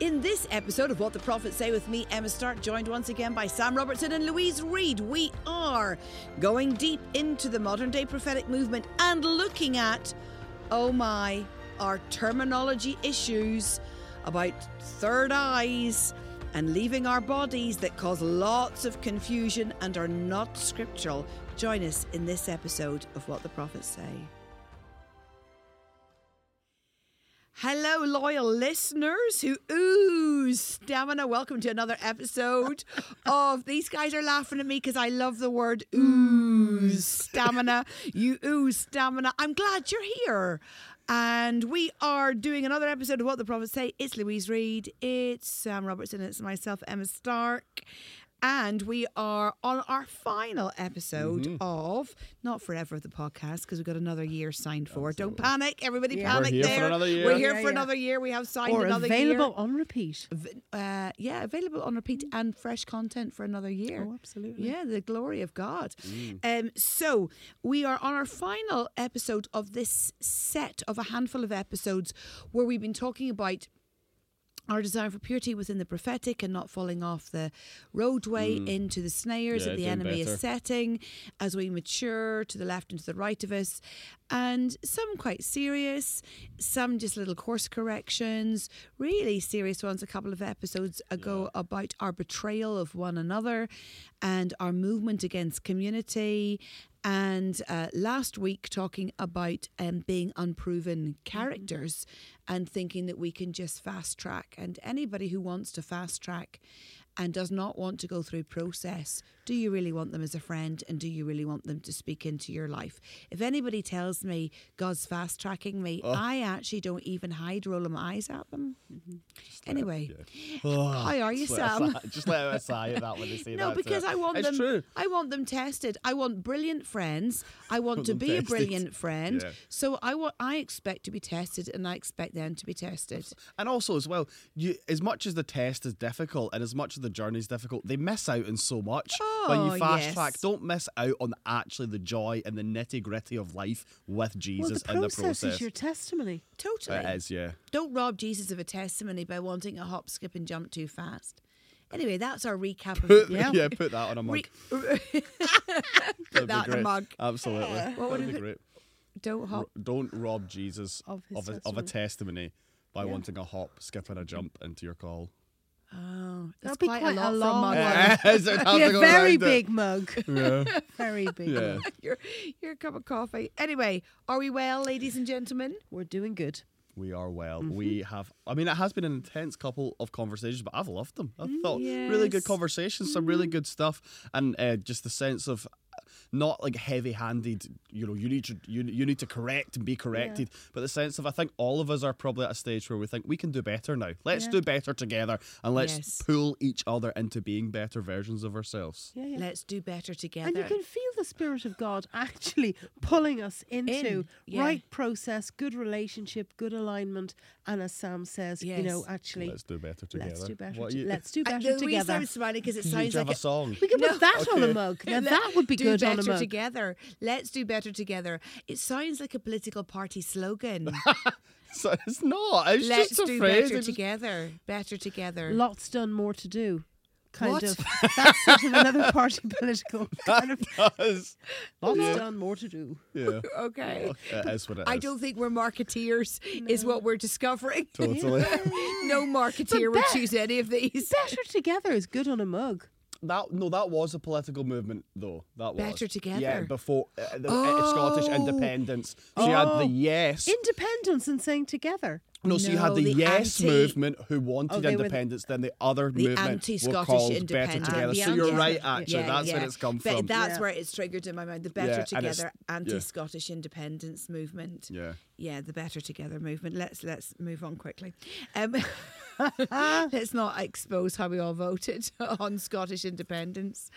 In this episode of What the Prophets Say with me, Emma Stark, joined once again by Sam Robertson and Louise Reed, we are going deep into the modern-day prophetic movement and looking at, oh my, our terminology issues about third eyes and leaving our bodies that cause lots of confusion and are not scriptural. Join us in this episode of What the Prophets Say. Hello, loyal listeners who ooze stamina. Welcome to another episode of These Guys Are Laughing at Me, because I love the word ooze stamina. You ooze stamina. I'm glad you're here. And we are doing another episode of What the Prophets Say. It's Louise Reed, it's Sam Robertson, it's myself, Emma Stark. And we are on our final episode of, not forever of the podcast, because we've got another year signed for. Absolutely. Don't panic, everybody panic there. We're here for another year. We have signed another year. Or available on repeat. Available on repeat and fresh content for another year. Oh, absolutely. Yeah, the glory of God. So we are on our final episode of this set of a handful of episodes where we've been talking about our desire for purity within the prophetic and not falling off the roadway into the snares that the enemy is setting as we mature to the left and to the right of us. And some quite serious, some just little course corrections, really serious ones a couple of episodes ago about our betrayal of one another and our movement against community. And last week talking about being unproven characters and thinking that we can just fast track. And anybody who wants to fast track and does not want to go through process, do you really want them as a friend, and do you really want them to speak into your life? If anybody tells me God's fast tracking me, I actually don't even roll my eyes at them. Anyway, how are you, Sam? Just let her sigh at that when they see that. No, because I want them tested. I want brilliant friends. I want to be tested. A brilliant friend. Yeah. So I expect to be tested, and I expect them to be tested. And also as well, as much as the test is difficult and as much as the journey is difficult, they miss out on so much. When you fast track, don't miss out on actually the joy and the nitty gritty of life with Jesus in the process. The process is your testimony. Totally. It is, yeah. Don't rob Jesus of a testimony by wanting a hop, skip and jump too fast. Anyway, that's our recap of it. Yeah, put that on a mug. Put that on a mug. Absolutely. That would be great. Don't rob Jesus of a testimony by wanting a hop, skip and a jump into your call. Oh, that's quite a long mug. Very big mug. Very big. Your cup of coffee. Anyway, are we well, ladies and gentlemen? We're doing good. We are well. We have, it has been an intense couple of conversations, but I've loved them. I thought really good conversations, some really good stuff, and just the sense of not like heavy-handed, you need to correct and be corrected, but the sense of, I think all of us are probably at a stage where we think we can do better now. Let's do better together, and let's pull each other into being better versions of ourselves. Yeah, yeah. Let's do better together. And you can feel the Spirit of God actually pulling us into right process, good relationship, good alignment, and as Sam says, actually... Let's do better together. Let's do better together. We sound smiling because it sounds like a song. We can put that on a mug. Now that would be good. Do better together. Let's do better together. It sounds like a political party slogan. So it's not. It's Let's just a do phrase. Better together. Better together. Lots done, more to do. Kind of. That's sort of another party political kind of. Lots done, more to do. Yeah. Okay. That's what it is. I don't think we're marketeers. No. Is what we're discovering. Totally. No marketeer would choose any of these. Better together is good on a mug. That was a political movement, though. That was better together. Yeah, before Scottish independence, she had the yes independence and saying together. No, so you had the yes movement who wanted independence, then the other movement were called better together. So you're right, actually, that's where it's come from. That's where it's triggered in my mind. The better together anti-Scottish independence movement. Yeah. Yeah, the better together movement. Let's move on quickly. Let's not expose how we all voted on Scottish independence.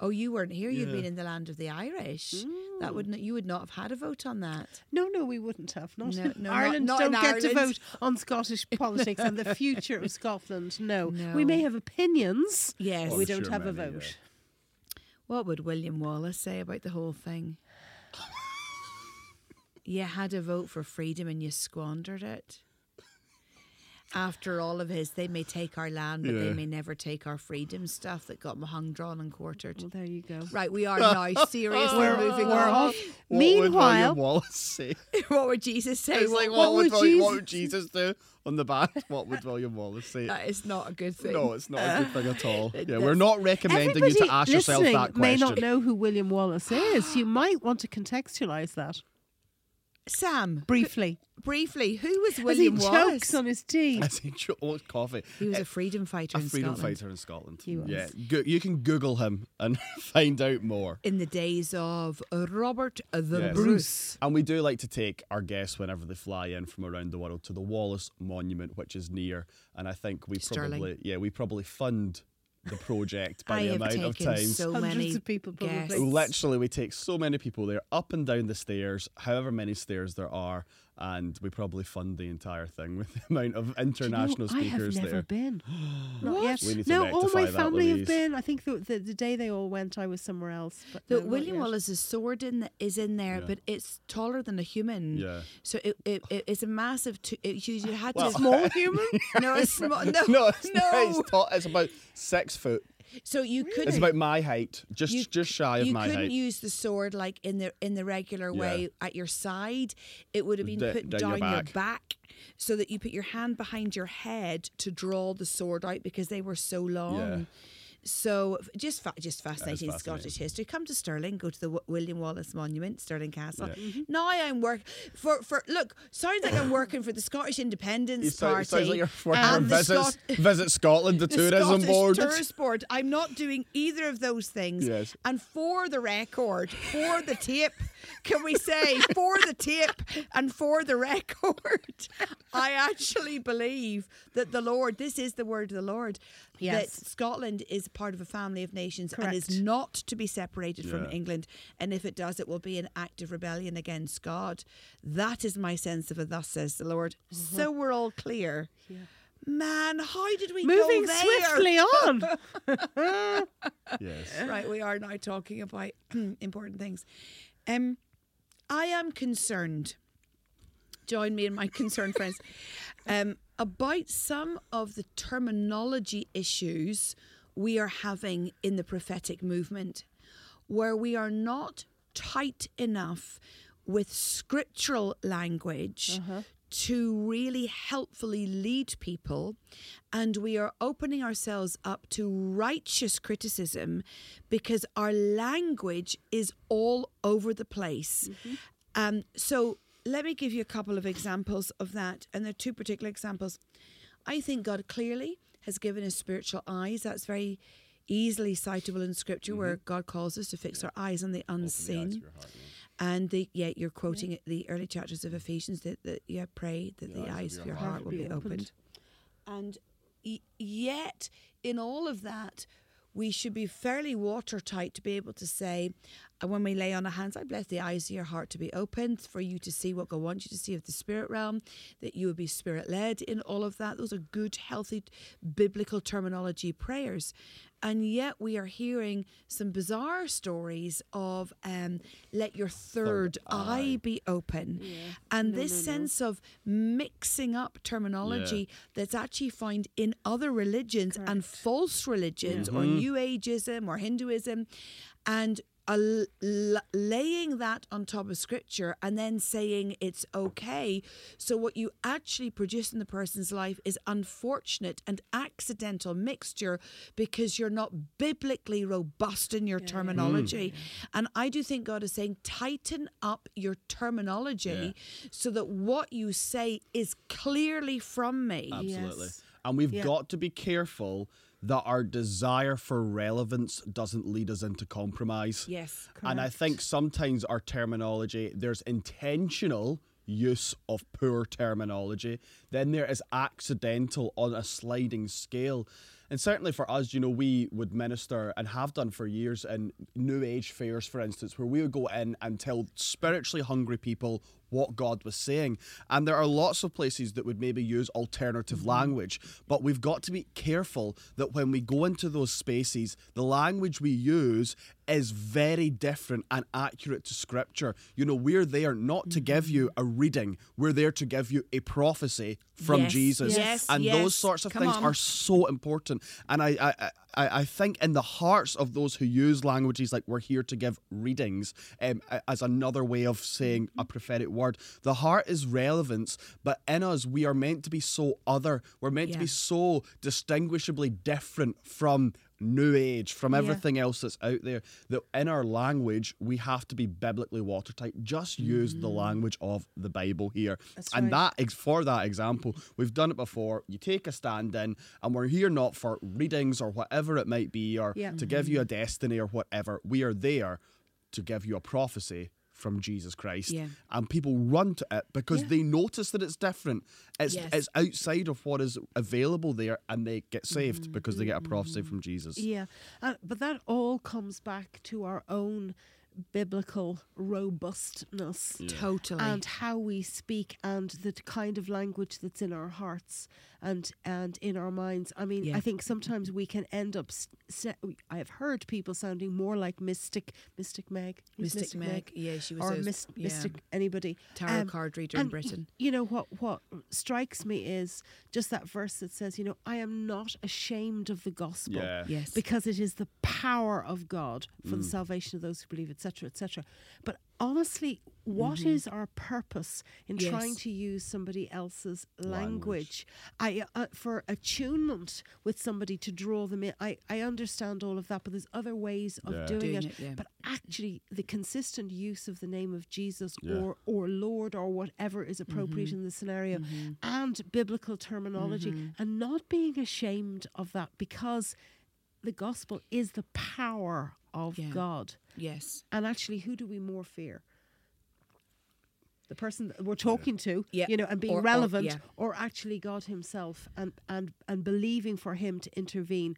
Oh, you weren't here. You'd been in the land of the Irish. That you would not have had a vote on that. No, we wouldn't have. Ireland don't get to vote on Scottish politics and the future of Scotland. No, we may have opinions. Yes, well, we don't have a vote. Yeah. What would William Wallace say about the whole thing? You had a vote for freedom and you squandered it. After all of his, they may take our land, but they may never take our freedom stuff that got hung, drawn and quartered. Well, there you go. Right, we are now seriously moving on. Meanwhile, what would William Wallace say? What would Jesus say? It's like, what would Jesus do? On the back, what would William Wallace say? That is not a good thing. No, it's not a good thing at all. Yeah, we're not recommending you to ask yourself that question. May not know who William Wallace is. You might want to contextualise that. Sam, briefly, who was William Wallace? As he chokes on his tea. As he chokes coffee. He was a freedom fighter in Scotland. He was. Yeah, you can Google him and find out more. In the days of Robert the Bruce. And we do like to take our guests whenever they fly in from around the world to the Wallace Monument, which is near. And I think we Stirling. probably fund the project by the amount of times. So hundreds of people probably. Literally, we take so many people there, up and down the stairs, however many stairs there are, and we probably fund the entire thing with the amount of international speakers there. I have never been. Not yet. We need to rectify all my family have been. I think the day they all went, I was somewhere else. But William Wallace's sword is in there, but it's taller than a human. Yeah. So it's a massive. You had to small human. No, it's small. No, it's about 6 foot. So you couldn't. It's about my height, just shy of my height. You couldn't use the sword like in the regular way at your side. It would have been put down your back, so that you put your hand behind your head to draw the sword out because they were so long. Yeah. So just fascinating Scottish history. Come to Stirling, go to the William Wallace Monument, Stirling Castle. Yeah. Mm-hmm. Now I'm working for. Look, sounds like I'm working for the Scottish Independence Party. Sounds like you're working for Visit Scotland, the tourism board. Tourist board. I'm not doing either of those things. Yes. And for the record, for the tape, can we say for the tape and for the record, I actually believe that the Lord. This is the word of the Lord. Yes. That Scotland is part of a family of nations and is not to be separated from England. And if it does, it will be an act of rebellion against God. That is my sense of a thus says the Lord. Mm-hmm. So we're all clear. Yeah. Man, how did we go there? Swiftly on. Yes. Right, we are now talking about important things. I am concerned. Join me and my concerned friends. About some of the terminology issues we are having in the prophetic movement, where we are not tight enough with scriptural language to really helpfully lead people, and we are opening ourselves up to righteous criticism because our language is all over the place. Mm-hmm. So let me give you a couple of examples of that. And there are two particular examples. I think God clearly has given us spiritual eyes. That's very easily citable in Scripture, where God calls us to fix our eyes on the unseen. Open the eyes of your heart, and you're quoting the early chapters of Ephesians that pray that the eyes of your heart will be opened. And yet, in all of that, we should be fairly watertight to be able to say, when we lay on our hands, I bless the eyes of your heart to be opened for you to see what God wants you to see of the spirit realm, that you would be spirit-led in all of that. Those are good, healthy, biblical terminology prayers. And yet we are hearing some bizarre stories of let your third eye be open. Yeah. And sense of mixing up terminology that's actually found in other religions and false religions or New Ageism or Hinduism, and laying that on top of Scripture and then saying it's okay. So what you actually produce in the person's life is unfortunate and accidental mixture because you're not biblically robust in your terminology. And I do think God is saying, tighten up your terminology so that what you say is clearly from me. Absolutely. Yes. And we've got to be careful that our desire for relevance doesn't lead us into compromise. Yes, correct. And I think sometimes our terminology, there's intentional use of poor terminology. Then there is accidental on a sliding scale. And certainly for us, we would minister and have done for years in New Age fairs, for instance, where we would go in and tell spiritually hungry people what God was saying. And there are lots of places that would maybe use alternative language, but we've got to be careful that when we go into those spaces, the language we use is very different and accurate to Scripture. You know, we're there not to give you a reading. We're there to give you a prophecy from Jesus. Yes, and those sorts of things are so important. And I think in the hearts of those who use languages like we're here to give readings as another way of saying a prophetic word, the heart is relevance, but in us we are meant to be so other. We're meant to be so distinguishably different from New Age, from everything else that's out there, that in our language we have to be biblically watertight. Just use the language of the Bible here. That's and right. that is for that example. We've done it before. You take a stand in, and we're here not for readings or whatever it might be, or to give you a destiny or whatever. We are there to give you a prophecy from Jesus Christ, and people run to it because they notice that it's different. It's outside of what is available there, and they get saved because they get a prophecy from Jesus. Yeah, but that all comes back to our own biblical robustness, totally, and how we speak and the kind of language that's in our hearts and in our minds. I mean, I think sometimes we can end up. I've heard people sounding more like Mystic Meg. Yeah, she was, or Mystic anybody, tarot card reader in Britain. You know what strikes me is just that verse that says, you know, I am not ashamed of the gospel, because it is the power of God for the salvation of those who believe, etc. etc. But honestly, what is our purpose in trying to use somebody else's language? I for attunement with somebody to draw them in. I understand all of that, but there's other ways of doing it. But actually, the consistent use of the name of Jesus or Lord or whatever is appropriate in the scenario and biblical terminology and not being ashamed of that, because the gospel is the power of God. Yes. And actually, who do we more fear? The person that we're talking to, you know, and being relevant, or actually God himself, and believing for him to intervene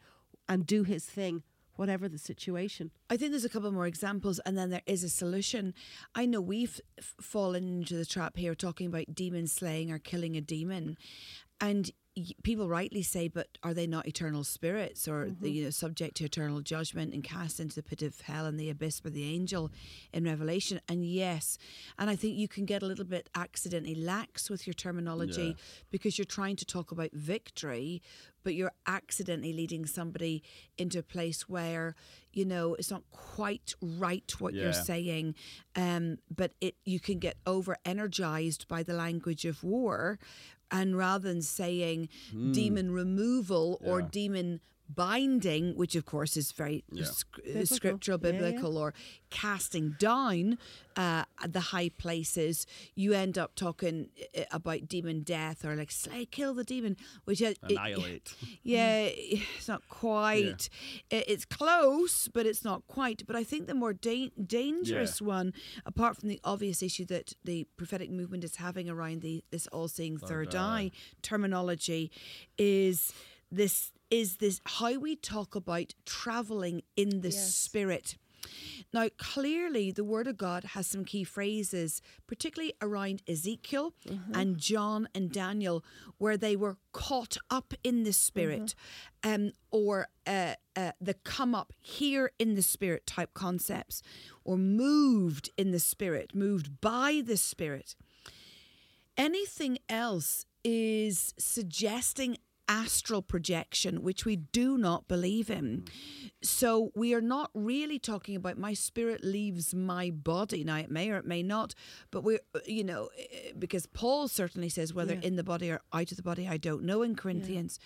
and do his thing, whatever the situation. I think there's a couple more examples, and then there is a solution. I know we've fallen into the trap here talking about demon slaying or killing a demon, and people rightly say, but are they not eternal spirits, or you know, subject to eternal judgment and cast into the pit of hell and the abyss by the angel in Revelation? And yes, and I think you can get a little bit accidentally lax with your terminology because you're trying to talk about victory, but you're accidentally leading somebody into a place where, you know, it's not quite right what you're saying, but you can get over-energized by the language of war. And rather than saying demon removal or demon binding, which of course is very scriptural, biblical, or casting down the high places, you end up talking about demon death, or like slay, kill the demon, which annihilate. It's not quite. It's close, but it's not quite. But I think the more dangerous one, apart from the obvious issue that the prophetic movement is having around this all-seeing third eye terminology, is this how we talk about traveling in the spirit. Now, clearly, the Word of God has some key phrases, particularly around Ezekiel and John and Daniel, where they were caught up in the spirit, or the come up here in the spirit type concepts, or moved in the spirit, moved by the spirit. Anything else is suggesting astral projection, which we do not believe in. So we are not really talking about my spirit leaves my body. Now, it may or it may not, but we're, you know, because Paul certainly says whether in the body or out of the body, I don't know, in Corinthians.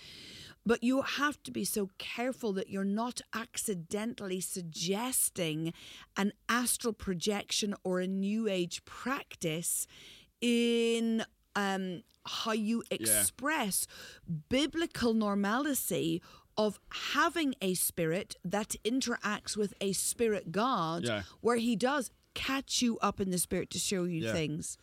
But you have to be so careful that you're not accidentally suggesting an astral projection or a New Age practice in how you express biblical normalcy of having a spirit that interacts with a spirit God, where he does catch you up in the spirit to show you things.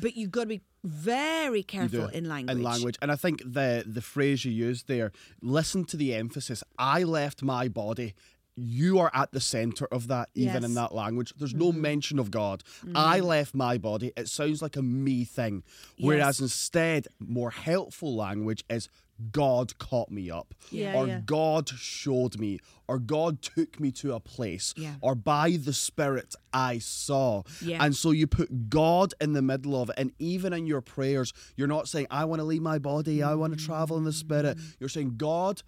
But you've got to be very careful in language. And I think the phrase you used there, listen to the emphasis. I left my body. you are at the center of that, even in that language. There's no mention of God. I left my body. It sounds like a me thing. Whereas instead, more helpful language is God caught me up, or God showed me, or God took me to a place, or by the Spirit I saw. And so you put God in the middle of it. And even in your prayers, you're not saying, I want to leave my body, I want to travel in the Spirit. You're saying, God,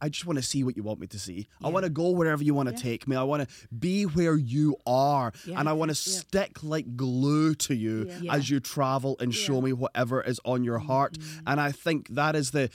I just want to see what you want me to see. I want to go wherever you want to take me. I want to be where you are. And I want to stick like glue to you as you travel and show me whatever is on your heart. And I think that is the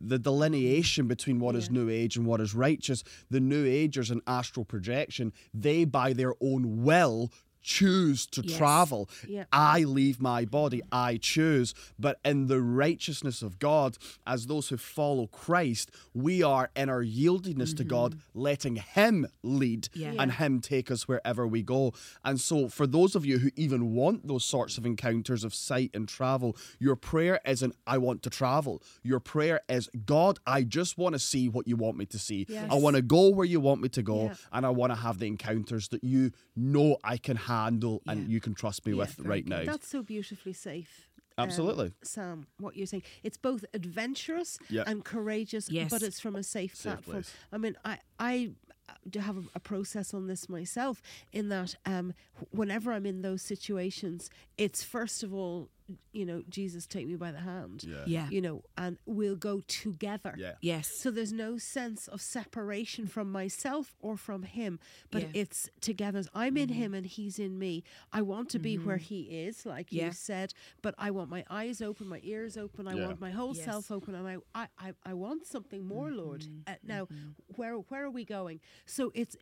delineation between what is New Age and what is righteous. The New Agers and astral projection, they by their own will choose to travel. I leave my body, I choose. But in the righteousness of God, as those who follow Christ, we are in our yieldedness to God, letting him lead and him take us wherever we go. And so for those of you who even want those sorts of encounters of sight and travel, your prayer isn't, I want to travel. Your prayer is, God, I just want to see what you want me to see. I want to go where you want me to go, and I want to have the encounters that you know I can have and you can trust me with right now. That's so beautifully safe. Absolutely. Sam, what you're saying. It's both adventurous and courageous, but it's from a safe platform. Place. I mean, I do have a process on this myself, in that whenever I'm in those situations, it's first of all, you know, Jesus, take me by the hand. You know, and we'll go together. So there's no sense of separation from myself or from him, but it's together. I'm in him and he's in me. I want to be where he is, like you said, but I want my eyes open, my ears open. I want my whole self open, and I want something more, Lord. Now, where are we going? So it's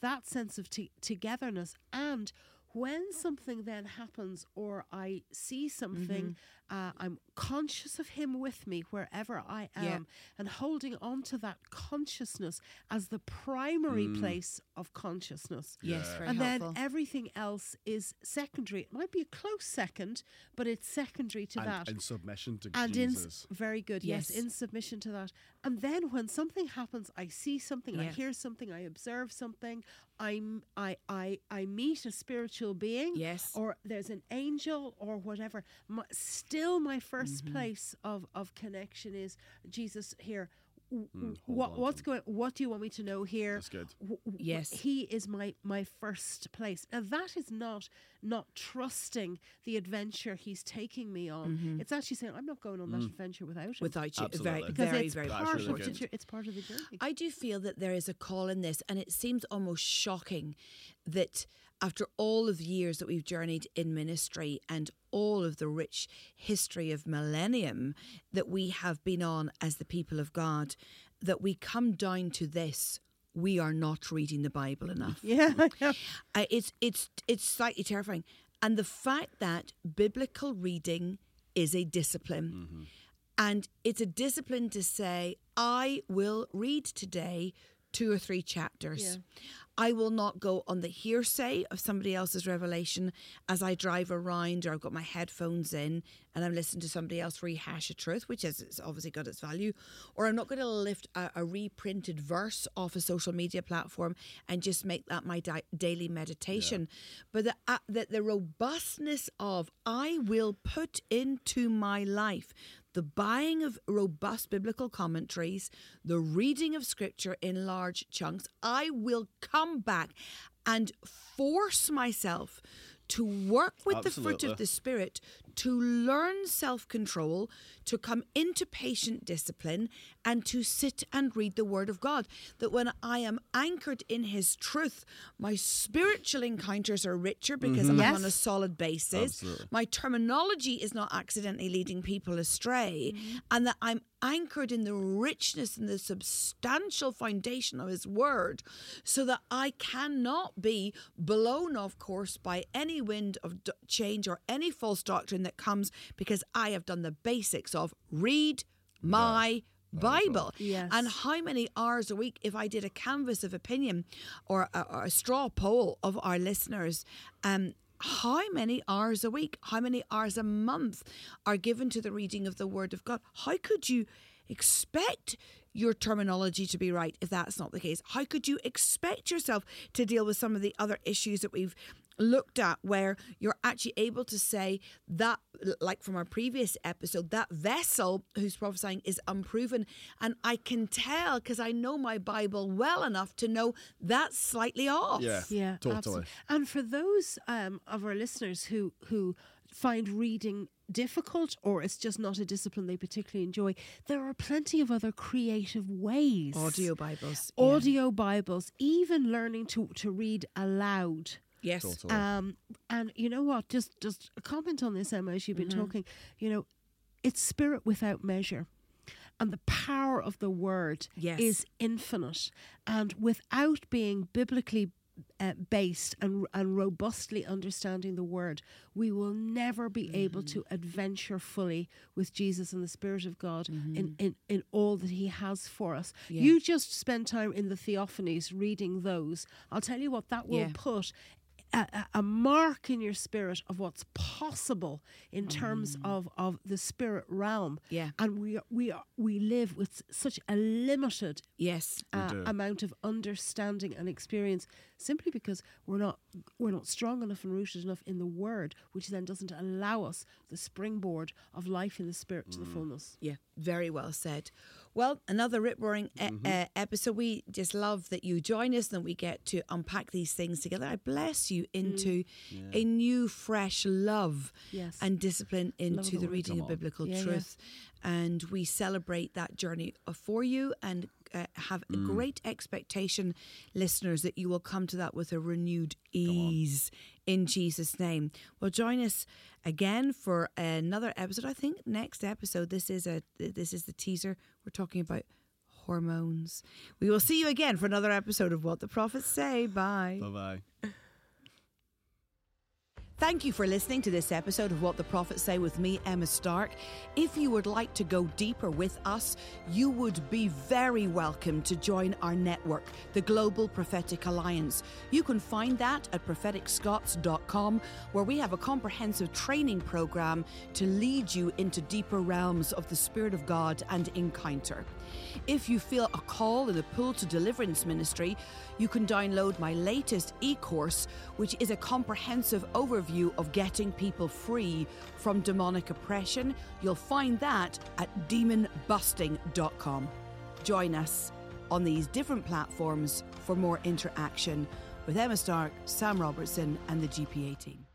that sense of togetherness. And when something then happens, or I see something, I'm conscious of him with me wherever I am, and holding on to that consciousness as the primary place of consciousness. And helpful. Then everything else is secondary. It might be a close second, but it's secondary to that. And in submission to Jesus. Very good. Yes, in submission to that. And then when something happens, I see something, I hear something, I observe something, I meet a spiritual being, or there's an angel or whatever. Still my first place of connection is, Jesus, here, what do you want me to know here? That's good. He is my first place. Now that is not trusting the adventure he's taking me on. It's actually saying, I'm not going on that adventure without him. Without you. Absolutely. Because it's part of the journey. I do feel that there is a call in this, and it seems almost shocking that after all of the years that we've journeyed in ministry and all of the rich history of millennium that we have been on as the people of God, that we come down to this: we are not reading the Bible enough. It's slightly terrifying. And the fact that biblical reading is a discipline, and it's a discipline to say, I will read today 2 or 3 chapters. I will not go on the hearsay of somebody else's revelation as I drive around, or I've got my headphones in and I'm listening to somebody else rehash a truth, which has obviously got its value. Or I'm not going to lift a reprinted verse off a social media platform and just make that my daily meditation. But the robustness of, I will put into my life the buying of robust biblical commentaries, the reading of scripture in large chunks. I will come back and force myself to work with the fruit of the Spirit, to learn self-control, to come into patient discipline, and to sit and read the Word of God. That when I am anchored in His truth, my spiritual encounters are richer because I'm on a solid basis. Absolutely. My terminology is not accidentally leading people astray, and that I'm anchored in the richness and the substantial foundation of His Word, so that I cannot be blown off course by any wind of change or any false doctrine that comes, because I have done the basics of read my Bible. And how many hours a week, if I did a canvas of opinion or a straw poll of our listeners, how many hours a week, how many hours a month are given to the reading of the Word of God? How could you expect your terminology to be right if that's not the case? How could you expect yourself to deal with some of the other issues that we've looked at, where you're actually able to say that, like from our previous episode, that vessel who's prophesying is unproven? And I can tell because I know my Bible well enough to know that's slightly off. Yeah, totally. Absolutely. And for those of our listeners who find reading difficult, or it's just not a discipline they particularly enjoy, there are plenty of other creative ways. Audio Bibles, even learning to read aloud. Yes. Totally. And you know what, just a comment on this, Emma, as you've been talking, you know, it's spirit without measure. And the power of the Word is infinite. And without being biblically based and robustly understanding the Word, we will never be able to adventure fully with Jesus and the Spirit of God in all that He has for us. Yeah. You just spend time in the theophanies reading those. I'll tell you what, that will put a mark in your spirit of what's possible in terms of the spirit realm. Yeah. And we live with such a limited amount of understanding and experience, simply because we're not strong enough and rooted enough in the Word, which then doesn't allow us the springboard of life in the spirit to the fullness. Yeah, very well said. Well, another rip-roaring episode. We just love that you join us and we get to unpack these things together. I bless you into a new, fresh love and discipline into the reading of biblical truth. Yeah. And we celebrate that journey for you and have a great expectation, listeners, that you will come to that with a renewed ease in Jesus' name. Well, join us again for another episode. I think next episode, this is the teaser. We're talking about hormones. We will see you again for another episode of What the Prophets Say. Bye. Bye-bye. Thank you for listening to this episode of What the Prophets Say with me, Emma Stark. If you would like to go deeper with us, you would be very welcome to join our network, the Global Prophetic Alliance. You can find that at propheticscots.com, where we have a comprehensive training program to lead you into deeper realms of the Spirit of God and encounter. If you feel a call in the pull to deliverance ministry, you can download my latest e-course, which is a comprehensive overview of getting people free from demonic oppression. You'll find that at demonbusting.com. Join us on these different platforms for more interaction with Emma Stark, Sam Robertson, and the GPA team.